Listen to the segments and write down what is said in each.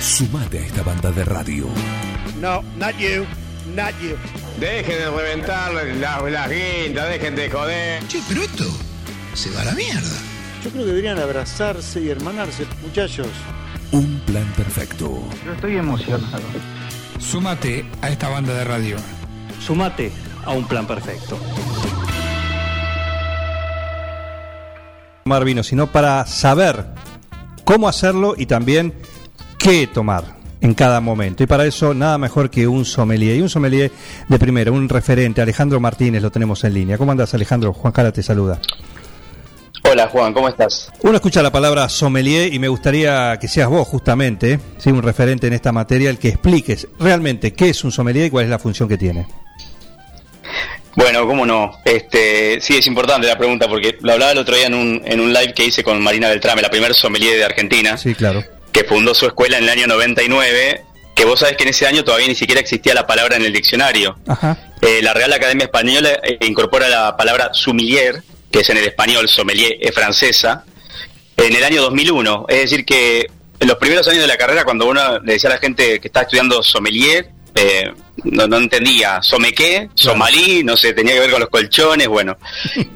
Sumate a esta banda de radio. No, not you, not you. Dejen de reventar las guindas, dejen de joder. Che, pero esto se va a la mierda. Yo creo que deberían abrazarse y hermanarse, muchachos. Un plan perfecto. Yo estoy emocionado. Súmate a esta banda de radio. Súmate a un plan perfecto. Tomar vino, sino para saber cómo hacerlo y también qué tomar en cada momento. Y para eso nada mejor que un sommelier. Y un sommelier de primera, un referente, Alejandro Martínez, lo tenemos en línea. ¿Cómo andás, Alejandro? Juan Jara te saluda. Hola Juan, ¿cómo estás? Uno escucha la palabra sommelier y me gustaría que seas vos justamente, ¿sí?, un referente en esta materia, el que expliques realmente qué es un sommelier y cuál es la función que tiene. Bueno, cómo no. Sí, es importante la pregunta porque lo hablaba el otro día en un live que hice con Marina Beltrame, la primer sommelier de Argentina. Sí, claro. Que fundó su escuela en el año 99, que vos sabés que en ese año todavía ni siquiera existía la palabra en el diccionario. Ajá. La Real Academia Española incorpora la palabra sommelier, que es en el español, sommelier es francesa, en el año 2001. Es decir que en los primeros años de la carrera, cuando uno le decía a la gente que estaba estudiando sommelier, no entendía, ¿some qué? Somalí, no sé, tenía que ver con los colchones, bueno.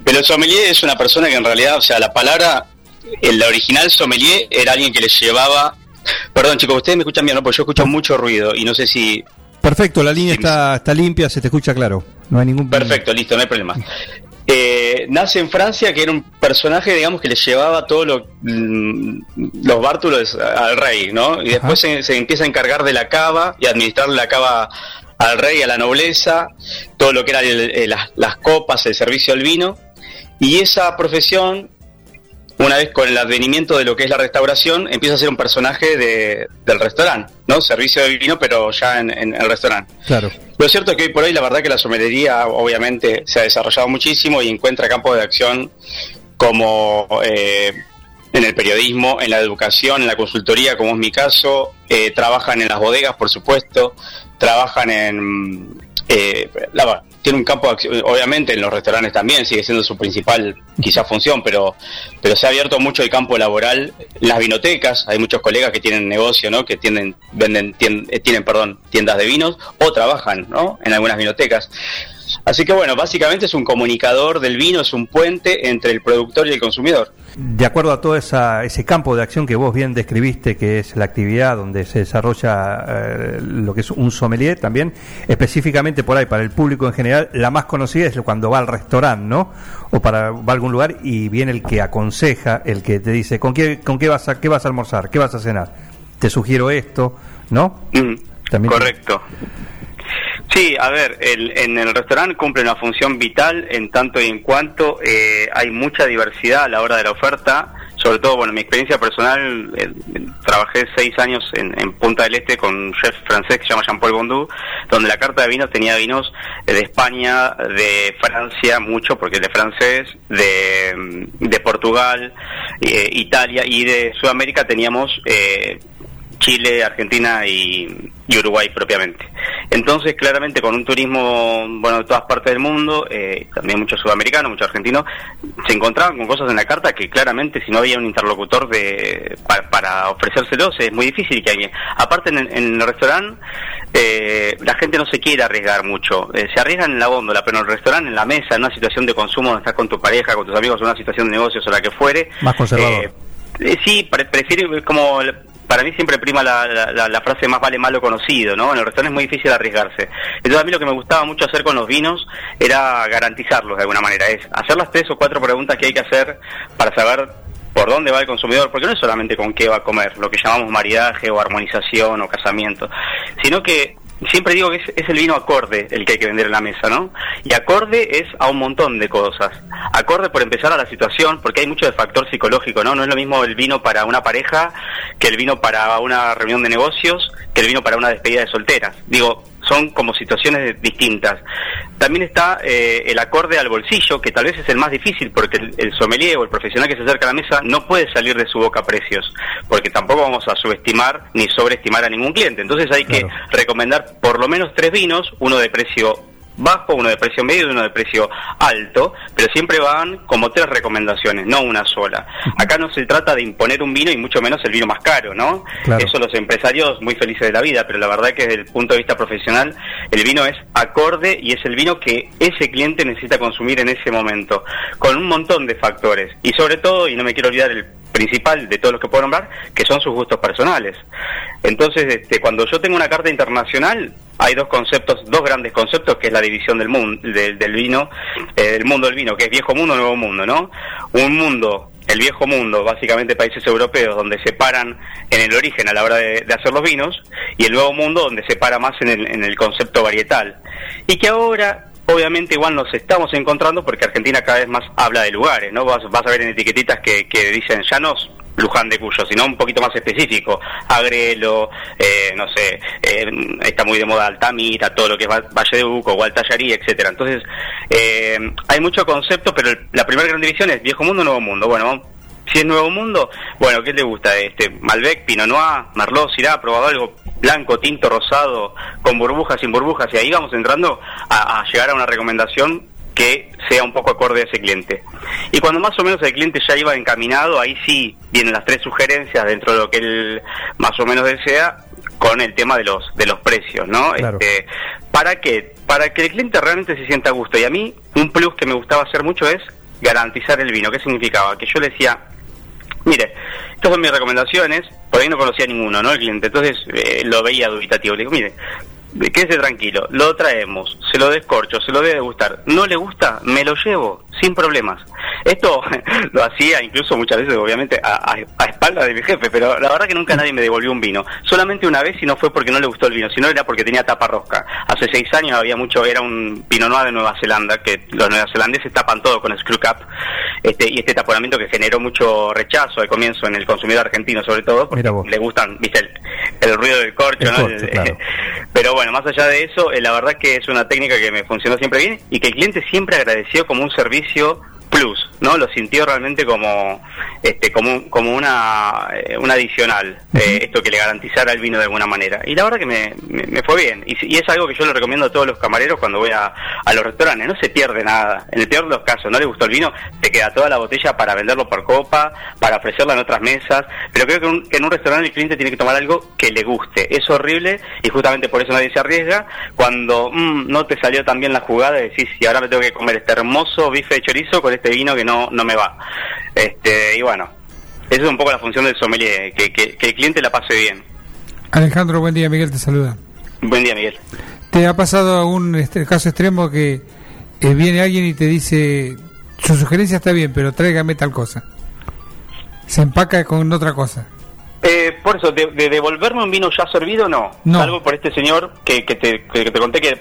Pero el sommelier es una persona que en realidad, o sea, la palabra, el original sommelier era alguien que les llevaba... Perdón chicos, ustedes me escuchan bien, ¿no? Porque yo escucho mucho ruido y no sé si... Perfecto, la línea está limpia, se te escucha claro, no hay ningún problema. Perfecto, listo, no hay problema. Nace en Francia, que era un personaje, digamos, que le llevaba todos los bártulos al rey, ¿no? Y después se empieza a encargar de la cava y administrar la cava al rey, a la nobleza, todo lo que eran las copas, el servicio al vino. Y esa profesión, una vez con el advenimiento de lo que es la restauración, empieza a ser un personaje del restaurante, ¿no? Servicio de vino, pero ya en el restaurante. Claro. Lo cierto es que hoy por hoy la verdad que la sommelería obviamente se ha desarrollado muchísimo y encuentra campos de acción como en el periodismo, en la educación, en la consultoría, como es mi caso. Trabajan en las bodegas, por supuesto, trabajan en... tiene un campo de acción, obviamente en los restaurantes también, sigue siendo su principal quizás función, pero se ha abierto mucho el campo laboral. Las vinotecas, hay muchos colegas que tienen negocio, ¿no? Que tienen tiendas de vinos o trabajan, ¿no?, en algunas vinotecas. Así que bueno, básicamente es un comunicador del vino, es un puente entre el productor y el consumidor. De acuerdo a todo ese campo de acción que vos bien describiste, que es la actividad donde se desarrolla lo que es un sommelier también, específicamente por ahí, para el público en general, la más conocida es cuando va al restaurante, ¿no? O va a algún lugar y viene el que aconseja, el que te dice, ¿qué vas a almorzar? ¿Qué vas a cenar? Te sugiero esto, ¿no? También correcto. Sí, a ver, en el restaurante cumple una función vital en tanto y en cuanto hay mucha diversidad a la hora de la oferta. Sobre todo, bueno, mi experiencia personal, trabajé 6 años en Punta del Este con un chef francés que se llama Jean-Paul Bondu, donde la carta de vinos tenía vinos de España, de Francia, mucho, porque él es francés, de Portugal, Italia, y de Sudamérica teníamos... Chile, Argentina y Uruguay propiamente. Entonces, claramente, con un turismo, bueno, de todas partes del mundo, también muchos sudamericanos, muchos argentinos, se encontraban con cosas en la carta que claramente si no había un interlocutor para ofrecérselos es muy difícil que alguien... Aparte, en el restaurante, la gente no se quiere arriesgar mucho. Se arriesgan en la góndola, pero en el restaurante, en la mesa, en una situación de consumo donde estás con tu pareja, con tus amigos, en una situación de negocios o la que fuere... Más conservador. Sí, prefiere como... Para mí siempre prima la frase más vale malo conocido, ¿no? En el restaurante es muy difícil arriesgarse. Entonces a mí lo que me gustaba mucho hacer con los vinos era garantizarlos de alguna manera, es hacer las 3 o 4 preguntas que hay que hacer para saber por dónde va el consumidor, porque no es solamente con qué va a comer, lo que llamamos maridaje o armonización o casamiento, sino que siempre digo que es el vino acorde el que hay que vender en la mesa, ¿no? Y acorde es a un montón de cosas. Acorde, por empezar, a la situación, porque hay mucho de factor psicológico, ¿no? No es lo mismo el vino para una pareja que el vino para una reunión de negocios, que el vino para una despedida de solteras. Digo, son como situaciones distintas. También está el acorde al bolsillo, que tal vez es el más difícil, porque el sommelier o el profesional que se acerca a la mesa no puede salir de su boca a precios, porque tampoco vamos a subestimar ni sobreestimar a ningún cliente. Entonces hay que recomendar por lo menos 3 vinos, uno de precio bajo, uno de precio medio y uno de precio alto, pero siempre van como tres recomendaciones, no una sola. Acá no se trata de imponer un vino y mucho menos el vino más caro, ¿no? Claro. Eso los empresarios muy felices de la vida, pero la verdad que desde el punto de vista profesional el vino es acorde y es el vino que ese cliente necesita consumir en ese momento, con un montón de factores. Y sobre todo, y no me quiero olvidar el principal de todos los que puedo nombrar, que son sus gustos personales. Entonces, cuando yo tengo una carta internacional, hay dos grandes conceptos, que es la división del mundo del vino, del mundo del vino, que es viejo mundo, nuevo mundo, ¿no? Un mundo, el viejo mundo, básicamente países europeos, donde se paran en el origen a la hora de hacer los vinos, y el nuevo mundo, donde se para más en el concepto varietal. Y que ahora, obviamente, igual nos estamos encontrando, porque Argentina cada vez más habla de lugares, ¿no? Vas a ver en etiquetitas que dicen llanos Luján de Cuyo, sino un poquito más específico, Agrelo, no sé, está muy de moda Altamira, todo lo que es Valle de Uco, Gualtallarí, etcétera. Entonces, hay mucho concepto, pero la primera gran división es viejo mundo, nuevo mundo. Bueno, si es nuevo mundo, bueno, ¿qué te gusta? Malbec, Pinot Noir, Merlot, Syrah, probado algo blanco, tinto, rosado, con burbujas, sin burbujas, y ahí vamos entrando a llegar a una recomendación que sea un poco acorde a ese cliente. Y cuando más o menos el cliente ya iba encaminado, ahí sí vienen las tres sugerencias dentro de lo que él más o menos desea, con el tema de los precios, ¿no? Claro. Para que el cliente realmente se sienta a gusto. Y a mí, un plus que me gustaba hacer mucho es garantizar el vino. ¿Qué significaba? Que yo le decía, mire, estas son mis recomendaciones, por ahí no conocía ninguno, ¿no? El cliente, entonces lo veía dubitativo, le digo, mire, quédese tranquilo, lo traemos, se lo descorcho, se lo debe gustar. ¿No le gusta? Me lo llevo, sin problemas. Esto lo hacía incluso muchas veces, obviamente, a espaldas de mi jefe, pero la verdad que nunca nadie me devolvió un vino. Solamente una vez, y no fue porque no le gustó el vino, sino era porque tenía tapa rosca. Hace 6 años era un Pinot Noir de Nueva Zelanda, que los neozelandeses tapan todo con screw cap, y este taponamiento que generó mucho rechazo al comienzo en el consumidor argentino, sobre todo, porque le gustan, viste, el ruido del corcho, ¿no? Corcho, claro. Pero bueno, más allá de eso, la verdad que es una técnica que me funcionó siempre bien y que el cliente siempre agradeció como un servicio plus, ¿no? Lo sintió realmente como una adicional, esto que le garantizara el vino de alguna manera. Y la verdad que me fue bien. Y es algo que yo le recomiendo a todos los camareros cuando voy a los restaurantes. No se pierde nada. En el peor de los casos, no le gustó el vino, te queda toda la botella para venderlo por copa, para ofrecerla en otras mesas. Pero creo que en un restaurante el cliente tiene que tomar algo que le guste. Es horrible y justamente por eso nadie se arriesga. Cuando no te salió tan bien la jugada, decís, y ahora me tengo que comer este hermoso bife de chorizo con este vino que no me va. Y bueno, esa es un poco la función del sommelier, que el cliente la pase bien. Alejandro, buen día. Miguel te saluda. Buen día, Miguel. ¿Te ha pasado algún caso extremo que viene alguien y te dice, su sugerencia está bien, pero tráigame tal cosa? Se empaca con otra cosa. Por eso, de devolverme un vino ya servido, no. Salvo por este señor que te conté que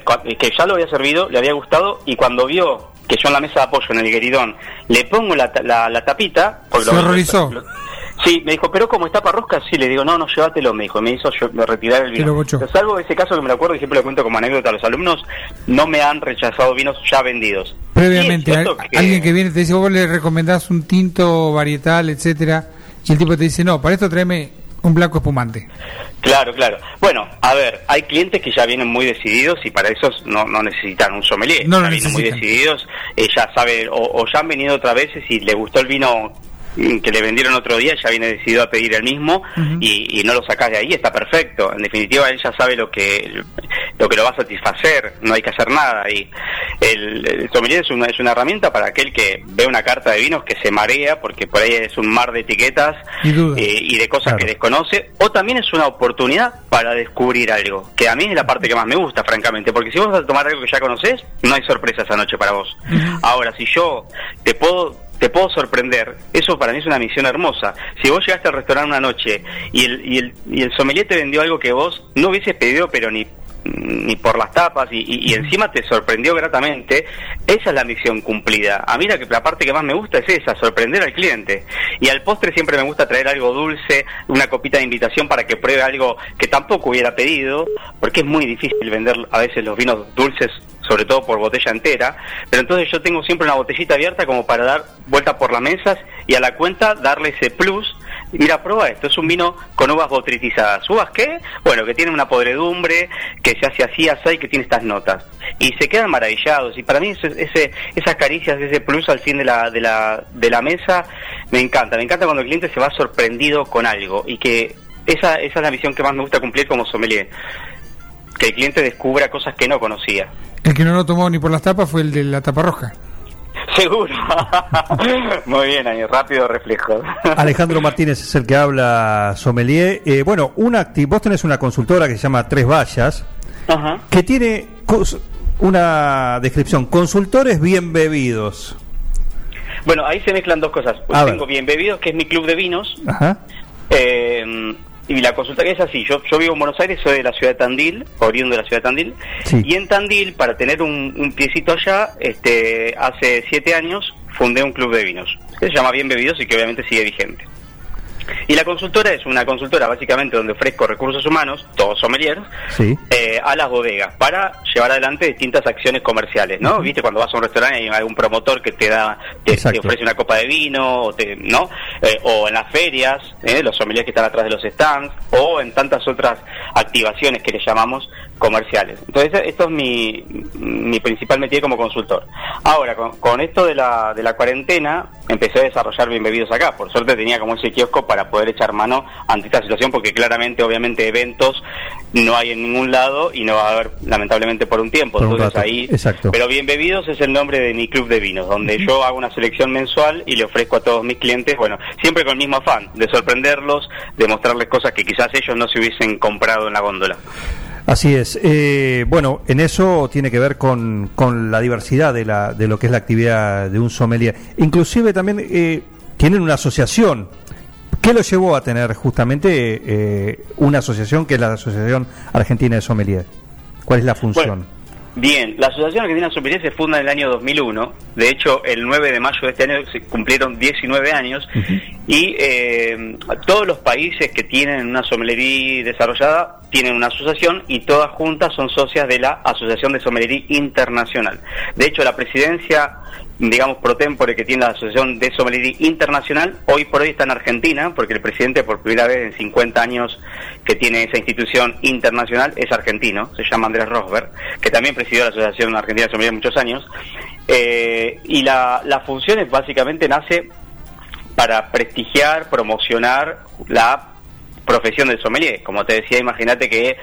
ya lo había servido, le había gustado, y cuando vio que yo en la mesa de apoyo, en el gueridón, le pongo la tapita. Se horrorizó. Sí, me dijo, pero como está para rosca, sí, le digo, no, llévatelo, me dijo, y me hizo retirar el vino. Salvo ese caso que me lo acuerdo y siempre lo cuento como anécdota a los alumnos, no me han rechazado vinos ya vendidos. Previamente, alguien que viene te dice, vos le recomendás un tinto varietal, etcétera, y el tipo te dice, no, para esto tráeme un blanco espumante. Claro. Bueno, a ver, hay clientes que ya vienen muy decididos y para esos no necesitan un sommelier. No lo necesitan. Vienen muy decididos, ya saben, o ya han venido otras veces y le gustó el vino que le vendieron otro día, ya viene decidido a pedir el mismo. Uh-huh. y no lo sacás de ahí, está perfecto. En definitiva, él ya sabe lo que lo va a satisfacer, no hay que hacer nada. Y el sommelier es una herramienta para aquel que ve una carta de vinos que se marea, porque por ahí es un mar de etiquetas y de cosas, claro, que desconoce, o también es una oportunidad para descubrir algo, que a mí es la parte que más me gusta, francamente, porque si vos vas a tomar algo que ya conocés, no hay sorpresa esa noche para vos. Uh-huh. Ahora, si yo te puedo sorprender, eso para mí es una misión hermosa. Si vos llegaste al restaurante una noche y el sommelier te vendió algo que vos no hubieses pedido, pero ni por las tapas, y encima te sorprendió gratamente, esa es la misión cumplida. A mí la parte que más me gusta es esa, sorprender al cliente. Y al postre siempre me gusta traer algo dulce, una copita de invitación para que pruebe algo que tampoco hubiera pedido, porque es muy difícil vender a veces los vinos dulces, sobre todo por botella entera, pero entonces yo tengo siempre una botellita abierta como para dar vuelta por las mesas y a la cuenta darle ese plus Mira, prueba esto, es un vino con uvas botritizadas. ¿Uvas qué? Bueno, que tiene una podredumbre, que se hace así, así, que tiene estas notas. Y se quedan maravillados, y para mí esas caricias, ese plus al fin de la mesa, me encanta cuando el cliente se va sorprendido con algo, y que esa es la misión que más me gusta cumplir como sommelier, que el cliente descubra cosas que no conocía. El que no lo tomó ni por las tapas fue el de la tapa roja. Seguro. Muy bien, ahí, rápido reflejo. Alejandro Martínez es el que habla, sommelier. Bueno, vos tenés una consultora que se llama Tres Vallas, uh-huh, que tiene una descripción: consultores bien bebidos. Bueno, ahí se mezclan dos cosas. Pues tengo Bien Bebidos, que es mi club de vinos. Ajá. Y la consultoría es así, yo vivo en Buenos Aires, soy de la ciudad de Tandil, oriundo de la ciudad de Tandil, sí. Y en Tandil, para tener un piecito allá, hace 7 años fundé un club de vinos, que se llama Bien Bebidos y que obviamente sigue vigente. Y la consultora es una consultora básicamente donde ofrezco recursos humanos, todos sommeliers, sí, a las bodegas para llevar adelante distintas acciones comerciales, ¿no? Uh-huh. Viste, cuando vas a un restaurante hay algún promotor que te ofrece una copa de vino, ¿no? O en las ferias, los sommeliers que están atrás de los stands, o en tantas otras activaciones que le llamamos comerciales. Entonces, esto es mi principal métier como consultor. Ahora, con esto de la cuarentena, empecé a desarrollar Bien Bebidos acá. Por suerte tenía como ese kiosco para poder echar mano ante esta situación, porque claramente, obviamente, eventos no hay en ningún lado y no va a haber, lamentablemente, por un tiempo. Exacto. Pero Bien Bebidos es el nombre de mi club de vinos, donde uh-huh, yo hago una selección mensual y le ofrezco a todos mis clientes, bueno, siempre con el mismo afán de sorprenderlos, de mostrarles cosas que quizás ellos no se hubiesen comprado en la góndola. Así es. Bueno, en eso tiene que ver con la diversidad de lo que es la actividad de un sommelier. Inclusive también tienen una asociación. ¿Qué lo llevó a tener justamente una asociación que es la Asociación Argentina de Sommelier? ¿Cuál es la función? Bueno, bien, la Asociación Argentina de Sommelier se funda en el año 2001. De hecho, el 9 de mayo de este año se cumplieron 19 años. Uh-huh. Y todos los países que tienen una sommelería desarrollada tienen una asociación y todas juntas son socias de la Asociación de Sommelería Internacional. De hecho, la presidencia, digamos, pro tempore, que tiene la Asociación de Sommelier Internacional, hoy por hoy está en Argentina, porque el presidente, por primera vez en 50 años que tiene esa institución internacional, es argentino, se llama Andrés Rosberg, que también presidió la Asociación Argentina de Sommelier muchos años, y la función es, básicamente nace para prestigiar, promocionar la profesión del sommelier. Como te decía, imagínate que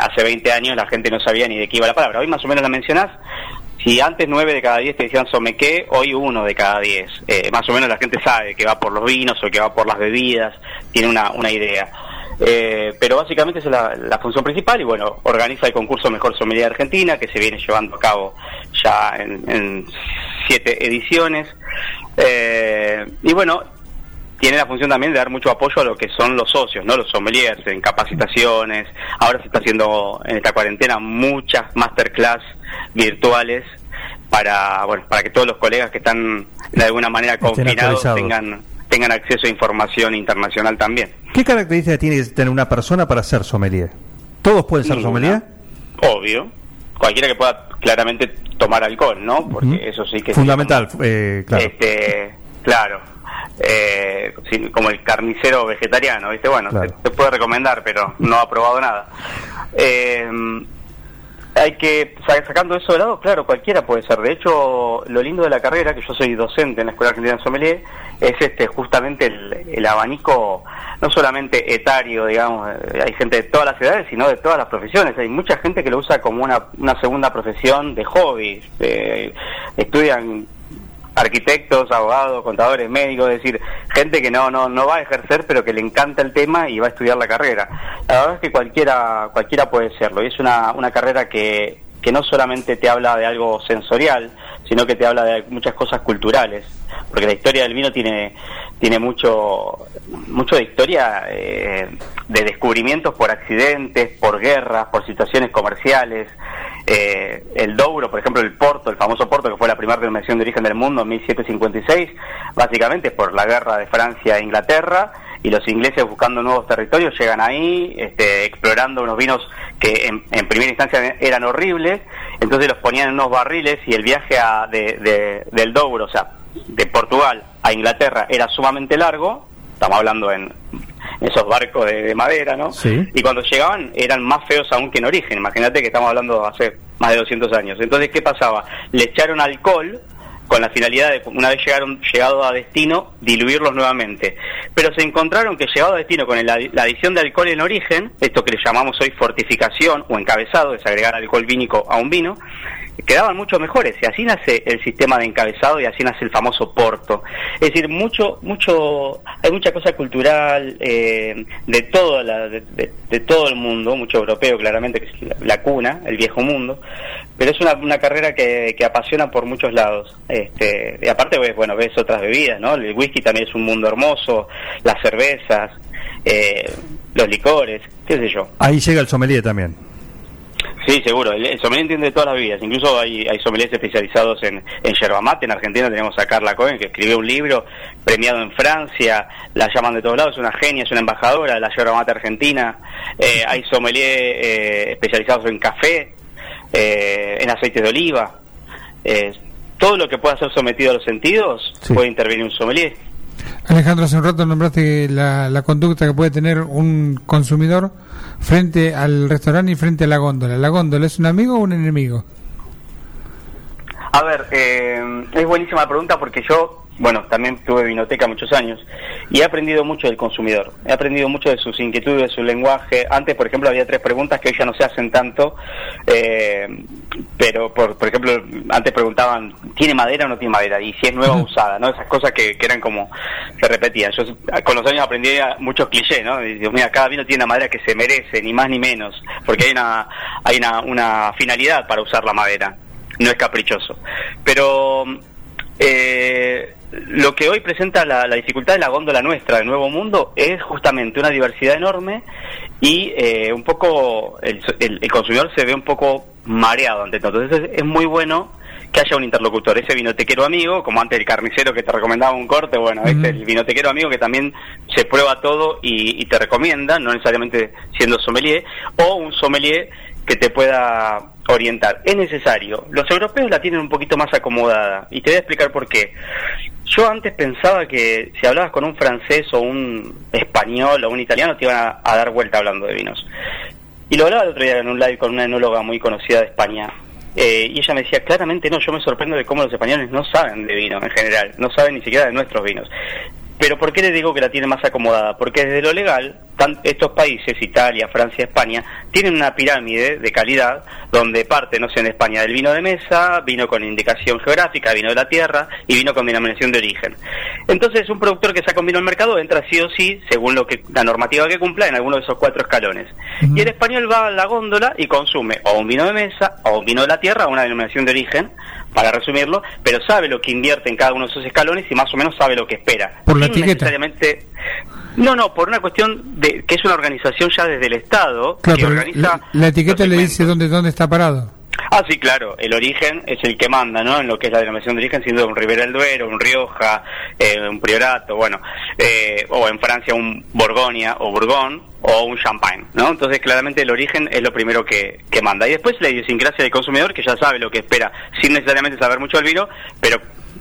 hace 20 años la gente no sabía ni de qué iba la palabra. Hoy más o menos la mencionás. Si antes 9 de cada 10 te decían sommelier, hoy 1 de cada 10. Más o menos la gente sabe que va por los vinos o que va por las bebidas, tiene una idea. Pero básicamente esa es la función principal y bueno, organiza el concurso Mejor Sommelier de Argentina, que se viene llevando a cabo ya en 7 ediciones. Y bueno, tiene la función también de dar mucho apoyo a lo que son los socios, ¿no? Los sommeliers en capacitaciones. Ahora se está haciendo en esta cuarentena muchas masterclass virtuales para que todos los colegas que están de alguna manera confinados tengan acceso a información internacional también. ¿Qué características tiene que tener una persona para ser sommelier? ¿Todos pueden ser sommelier? Obvio. Cualquiera que pueda claramente tomar alcohol, ¿no? Porque uh-huh, eso sí que es fundamental, claro. Claro. Como el carnicero vegetariano, ¿viste? Bueno, claro, se puede recomendar, pero no ha probado nada. Hay que, sacando eso de lado, claro, cualquiera puede ser. De hecho, lo lindo de la carrera, que yo soy docente en la Escuela Argentina de Sommelier, es justamente el abanico, no solamente etario, digamos, hay gente de todas las edades, sino de todas las profesiones. Hay mucha gente que lo usa como una segunda profesión de hobby. Estudian arquitectos, abogados, contadores, médicos, es decir, gente que no va a ejercer pero que le encanta el tema y va a estudiar la carrera. La verdad es que cualquiera puede serlo, y es una carrera que no solamente te habla de algo sensorial, sino que te habla de muchas cosas culturales, porque la historia del vino tiene mucho de historia, de descubrimientos por accidentes, por guerras, por situaciones comerciales. El Douro, por ejemplo, el famoso Porto, que fue la primera denominación de origen del mundo en 1756, básicamente es por la guerra de Francia e Inglaterra, y los ingleses, buscando nuevos territorios, llegan ahí, explorando unos vinos que en primera instancia eran horribles, entonces los ponían en unos barriles, y el viaje del Douro, o sea, de Portugal a Inglaterra, era sumamente largo, estamos hablando en esos barcos de madera, ¿no? Sí. Y cuando llegaban eran más feos aún que en origen, imagínate que estamos hablando hace más de 200 años. Entonces, ¿qué pasaba? Le echaron alcohol con la finalidad de, una vez llegado a destino, diluirlos nuevamente. Pero se encontraron que llegado a destino con la adición de alcohol en origen, esto que le llamamos hoy fortificación o encabezado, es agregar alcohol vínico a un vino, quedaban mucho mejores, y así nace el sistema de encabezado y así nace el famoso porto. Es decir, hay mucha cosa cultural de todo el mundo, mucho europeo claramente, que es la cuna, el viejo mundo, pero es una carrera que apasiona por muchos lados. Y aparte ves otras bebidas, ¿no? El whisky también es un mundo hermoso, las cervezas, los licores, qué sé yo. Ahí llega el sommelier también. Sí, seguro. El sommelier entiende todas las bebidas. Incluso hay sommeliers especializados en yerba mate. En Argentina tenemos a Carla Cohen, que escribió un libro premiado en Francia. La llaman de todos lados. Es una genia, es una embajadora de la yerba mate argentina. Hay sommeliers especializados en café, en aceites de oliva. Todo lo que pueda ser sometido a los sentidos, sí, puede intervenir un sommelier. Alejandro, hace un rato nombraste la conducta que puede tener un consumidor frente al restaurante y frente a la góndola. ¿La góndola es un amigo o un enemigo? A ver, es buenísima la pregunta, porque yo, también tuve vinoteca muchos años y he aprendido mucho del consumidor. He aprendido mucho de sus inquietudes, de su lenguaje. Antes, por ejemplo, había 3 preguntas que hoy ya no se hacen tanto, pero, por ejemplo, antes preguntaban, ¿tiene madera o no tiene madera? Y si es nueva o usada, ¿no? Esas cosas que eran como, se repetían. Yo con los años aprendí muchos clichés, ¿no? Y digo, mira, cada vino tiene la madera que se merece, ni más ni menos, porque hay una finalidad para usar la madera. No es caprichoso. Pero lo que hoy presenta la dificultad de la góndola nuestra de Nuevo Mundo es justamente una diversidad enorme y un poco el consumidor se ve un poco mareado ante todo. Entonces es muy bueno que haya un interlocutor, ese vinotequero amigo, como antes el carnicero que te recomendaba un corte, este es el vinotequero amigo que también se prueba todo y te recomienda, no necesariamente siendo sommelier, o un sommelier que te pueda orientar. Es necesario. Los europeos la tienen un poquito más acomodada y te voy a explicar por qué. Yo antes pensaba que si hablabas con un francés o un español o un italiano te iban a dar vuelta hablando de vinos. Y lo hablaba el otro día en un live con una enóloga muy conocida de España. Y ella me decía, claramente no, yo me sorprendo de cómo los españoles no saben de vino en general, no saben ni siquiera de nuestros vinos. Pero ¿por qué les digo que la tienen más acomodada? Porque desde lo legal, estos países, Italia, Francia, España, tienen una pirámide de calidad donde parte, no sé, en España, del vino de mesa, vino con indicación geográfica, vino de la tierra y vino con denominación de origen. Entonces, un productor que saca un vino al mercado entra sí o sí, según la normativa que cumpla, en alguno de esos 4 escalones. Y el español va a la góndola y consume o un vino de mesa, o un vino de la tierra, o una denominación de origen, para resumirlo, pero sabe lo que invierte en cada uno de esos escalones y más o menos sabe lo que espera. Por la etiqueta. No, por una cuestión de que es una organización ya desde el Estado. Claro, que organiza la etiqueta le dice dónde está parado. Ah, sí, claro, el origen es el que manda, ¿no? En lo que es la denominación de origen, siendo un Ribera del Duero, un Rioja, un Priorato, o en Francia un Borgoña o Burgón, o un champagne, ¿no? Entonces, claramente el origen es lo primero que manda. Y después la idiosincrasia del consumidor, que ya sabe lo que espera, sin necesariamente saber mucho del vino, pero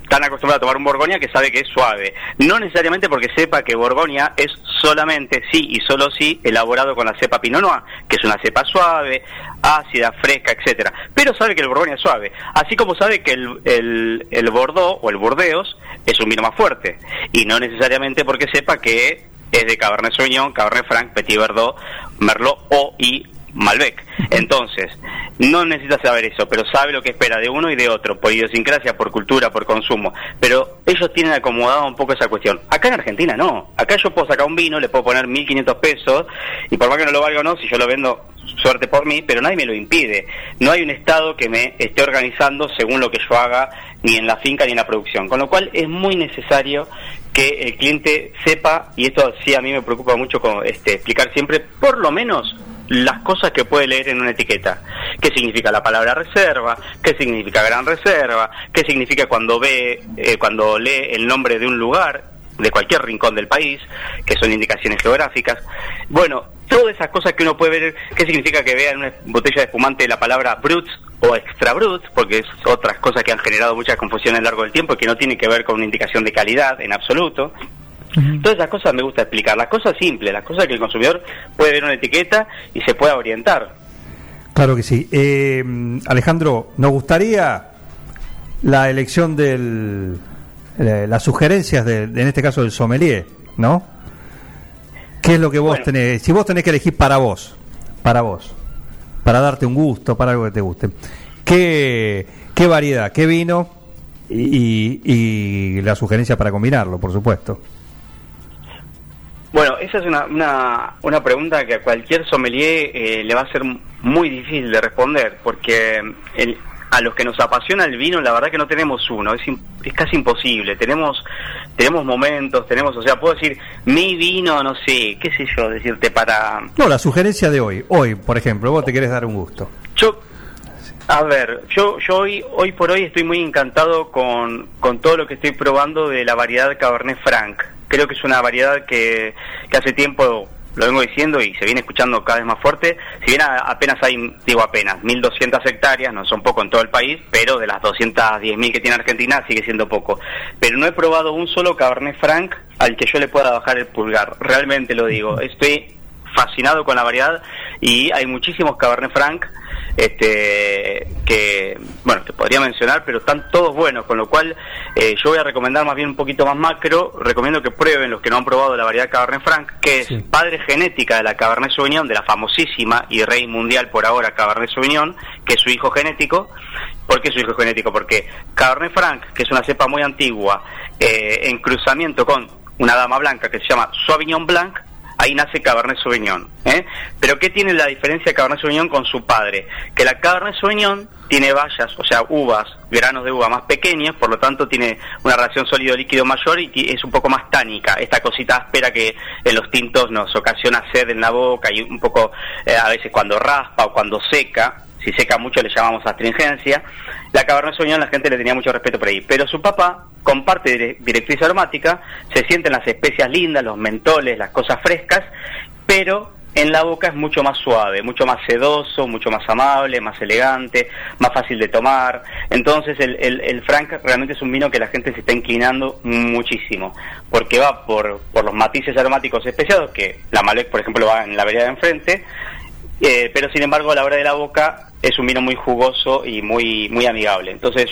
tan acostumbrado a tomar un Borgoña que sabe que es suave. No necesariamente porque sepa que Borgoña es solamente, sí y solo sí, elaborado con la cepa Pinot Noir, que es una cepa suave, ácida, fresca, etcétera. Pero sabe que el Borgoña es suave. Así como sabe que el Bordeaux o el Burdeos es un vino más fuerte. Y no necesariamente porque sepa que es de Cabernet Sauvignon, Cabernet Franc, Petit Verdot, Merlot y Malbec. Entonces, no necesita saber eso, pero sabe lo que espera de uno y de otro, por idiosincrasia, por cultura, por consumo. Pero ellos tienen acomodado un poco esa cuestión. Acá en Argentina no. Acá yo puedo sacar un vino, le puedo poner 1.500 pesos, y por más que no lo valga o no, si yo lo vendo, suerte por mí, pero nadie me lo impide. No hay un Estado que me esté organizando según lo que yo haga, ni en la finca ni en la producción. Con lo cual es muy necesario que el cliente sepa, y esto sí a mí me preocupa mucho explicar siempre, por lo menos las cosas que puede leer en una etiqueta. ¿Qué significa la palabra reserva? ¿Qué significa gran reserva? ¿Qué significa cuando lee el nombre de un lugar, de cualquier rincón del país, que son indicaciones geográficas? Todas esas cosas que uno puede ver. ¿Qué significa que vea en una botella de espumante la palabra brut o extra brut? Porque es otras cosas que han generado mucha confusión a lo largo del tiempo y que no tienen que ver con una indicación de calidad en absoluto. Uh-huh. Todas esas cosas me gusta explicar, las cosas simples, las cosas que el consumidor puede ver una etiqueta y se pueda orientar. Claro que sí. Alejandro, nos gustaría la elección del... las sugerencias, en este caso del sommelier, ¿no? ¿Qué es lo que vos tenés? Si vos tenés que elegir para vos, para darte un gusto, para algo que te guste, ¿qué variedad, qué vino y la sugerencia para combinarlo, por supuesto? Bueno, esa es una pregunta que a cualquier sommelier le va a ser muy difícil de responder, porque a los que nos apasiona el vino, la verdad que no tenemos uno, es casi imposible. Tenemos momentos, o sea, puedo decir, mi vino, no sé, qué sé yo, decirte para... No, la sugerencia de hoy. Hoy, por ejemplo, vos te querés dar un gusto. Yo hoy por hoy estoy muy encantado con todo lo que estoy probando de la variedad Cabernet Franc. Creo que es una variedad que hace tiempo... lo vengo diciendo y se viene escuchando cada vez más fuerte. Si bien apenas hay 1.200 hectáreas, no son poco en todo el país, pero de las 210.000 que tiene Argentina sigue siendo poco. Pero no he probado un solo Cabernet Franc al que yo le pueda bajar el pulgar, realmente lo digo. Estoy fascinado con la variedad y hay muchísimos Cabernet Franc que, bueno, te podría mencionar, pero están todos buenos, con lo cual yo voy a recomendar más bien un poquito más macro. Recomiendo que prueben, los que no han probado, la variedad Cabernet Franc, que es padre genética de la Cabernet Sauvignon, de la famosísima y rey mundial por ahora Cabernet Sauvignon, que es su hijo genético. ¿Por qué su hijo genético? Porque Cabernet Franc, que es una cepa muy antigua, en cruzamiento con una dama blanca que se llama Sauvignon Blanc, ahí nace Cabernet Sauvignon, ¿eh? Pero ¿qué tiene la diferencia de Cabernet Sauvignon con su padre? Que la Cabernet Sauvignon tiene bayas, o sea, uvas, granos de uva más pequeños, por lo tanto tiene una relación sólido-líquido mayor y es un poco más tánica, esta cosita áspera que en los tintos nos ocasiona sed en la boca y un poco, a veces cuando raspa o cuando seca. Si seca mucho le llamamos astringencia. La Cabernet Sauvignon la gente le tenía mucho respeto por ahí. Pero su papá comparte directriz aromática, se sienten las especias lindas, los mentoles, las cosas frescas, pero en la boca es mucho más suave, mucho más sedoso, mucho más amable, más elegante, más fácil de tomar. Entonces el Franc realmente es un vino que la gente se está inclinando muchísimo, porque va por los matices aromáticos especiados, que la Malbec, por ejemplo, va en la vereda de enfrente. Pero sin embargo a la hora de la boca es un vino muy jugoso y muy muy amigable. Entonces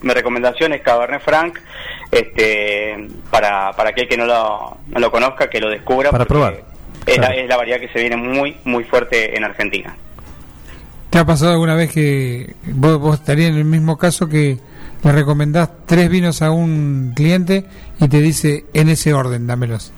mi recomendación es Cabernet Franc, para aquel que no lo conozca, que lo descubra, para probar. Es la variedad que se viene muy muy fuerte en Argentina. ¿Te ha pasado alguna vez que vos estarías en el mismo caso, que le recomendás tres vinos a un cliente y te dice, en ese orden, dámelos?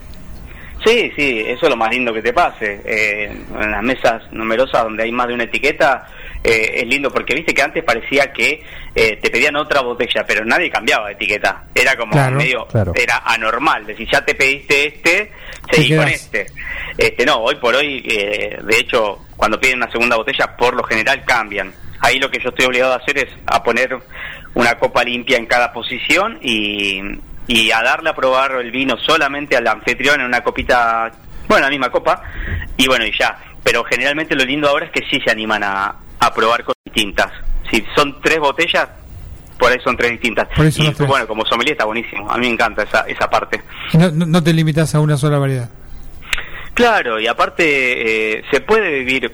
Sí, eso es lo más lindo que te pase. En las mesas numerosas donde hay más de una etiqueta, es lindo porque viste que antes parecía que te pedían otra botella, pero nadie cambiaba de etiqueta. Era como medio, era anormal. Decir, ya te pediste seguí con este. No, hoy por hoy, de hecho, cuando piden una segunda botella, por lo general cambian. Ahí lo que yo estoy obligado a hacer es a poner una copa limpia en cada posición y a darle a probar el vino solamente al anfitrión en una copita, bueno, la misma copa, y ya. Pero generalmente lo lindo ahora es que sí se animan a probar cosas distintas. Si son tres botellas, por ahí son tres distintas. Y bueno, como sommelier está buenísimo, a mí me encanta esa parte. No te limitas a una sola variedad. Claro, y aparte se puede vivir...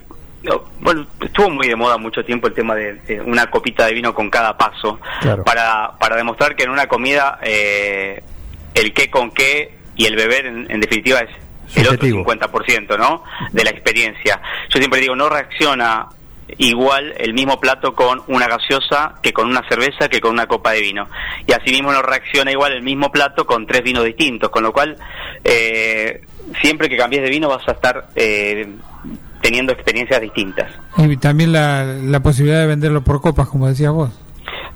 Bueno, estuvo muy de moda mucho tiempo el tema de una copita de vino con cada paso, para demostrar que en una comida el qué con qué y el beber en definitiva es subjetivo. El otro 50%, ¿no?, de la experiencia. Yo siempre digo, no reacciona igual el mismo plato con una gaseosa que con una cerveza que con una copa de vino, y asimismo no reacciona igual el mismo plato con tres vinos distintos, con lo cual siempre que cambies de vino vas a estar... teniendo experiencias distintas. Y también la posibilidad de venderlo por copas, como decías vos.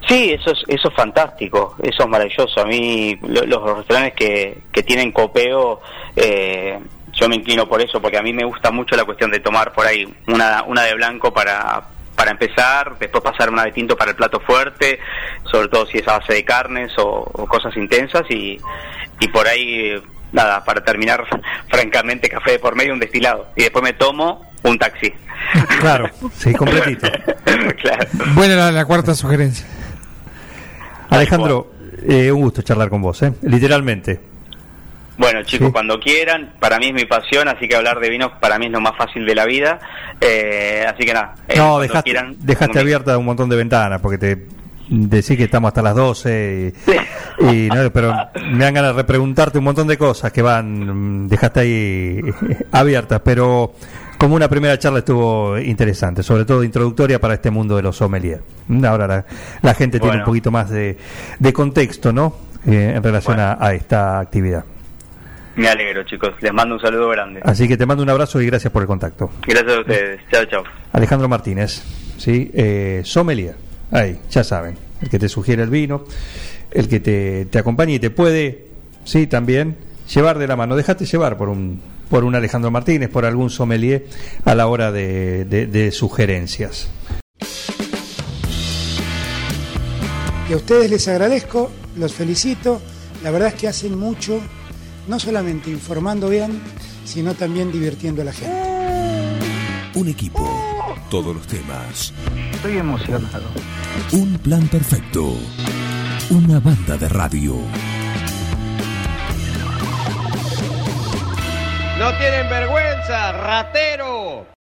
Sí, eso es fantástico, eso es maravilloso. A mí los restaurantes que tienen copeo, yo me inclino por eso, porque a mí me gusta mucho la cuestión de tomar por ahí una de blanco para empezar, después pasar una de tinto para el plato fuerte, sobre todo si es a base de carnes o cosas intensas, y por ahí, nada, para terminar, francamente, café de por medio, un destilado, y después me tomo un taxi. Claro, sí, completito. Claro. Bueno, la cuarta sugerencia. Alejandro, un gusto charlar con vos, literalmente. Bueno, chicos, sí, cuando quieran. Para mí es mi pasión, así que hablar de vinos para mí es lo más fácil de la vida. Así que nada. No, dejaste abierta un montón de ventanas, porque te decís que estamos hasta las 12 y no, pero me dan ganas de repreguntarte un montón de cosas que van, dejaste ahí abiertas, pero como una primera charla estuvo interesante, sobre todo introductoria para este mundo de los sommeliers. Ahora la gente tiene un poquito más de contexto, ¿no? En relación a esta actividad. Me alegro, chicos. Les mando un saludo grande. Así que te mando un abrazo y gracias por el contacto. Gracias a ustedes. Chao, chao. Alejandro Martínez, ¿sí? Sommelier. Ahí, ya saben. El que te sugiere el vino, el que te acompaña y te puede, sí, también llevar de la mano. Dejate llevar por un Alejandro Martínez, por algún sommelier a la hora de sugerencias. Y a ustedes les agradezco, los felicito. La verdad es que hacen mucho, no solamente informando bien, sino también divirtiendo a la gente. Un equipo, todos los temas. Estoy emocionado. Un plan perfecto. Una banda de radio. ¡No tienen vergüenza, ratero!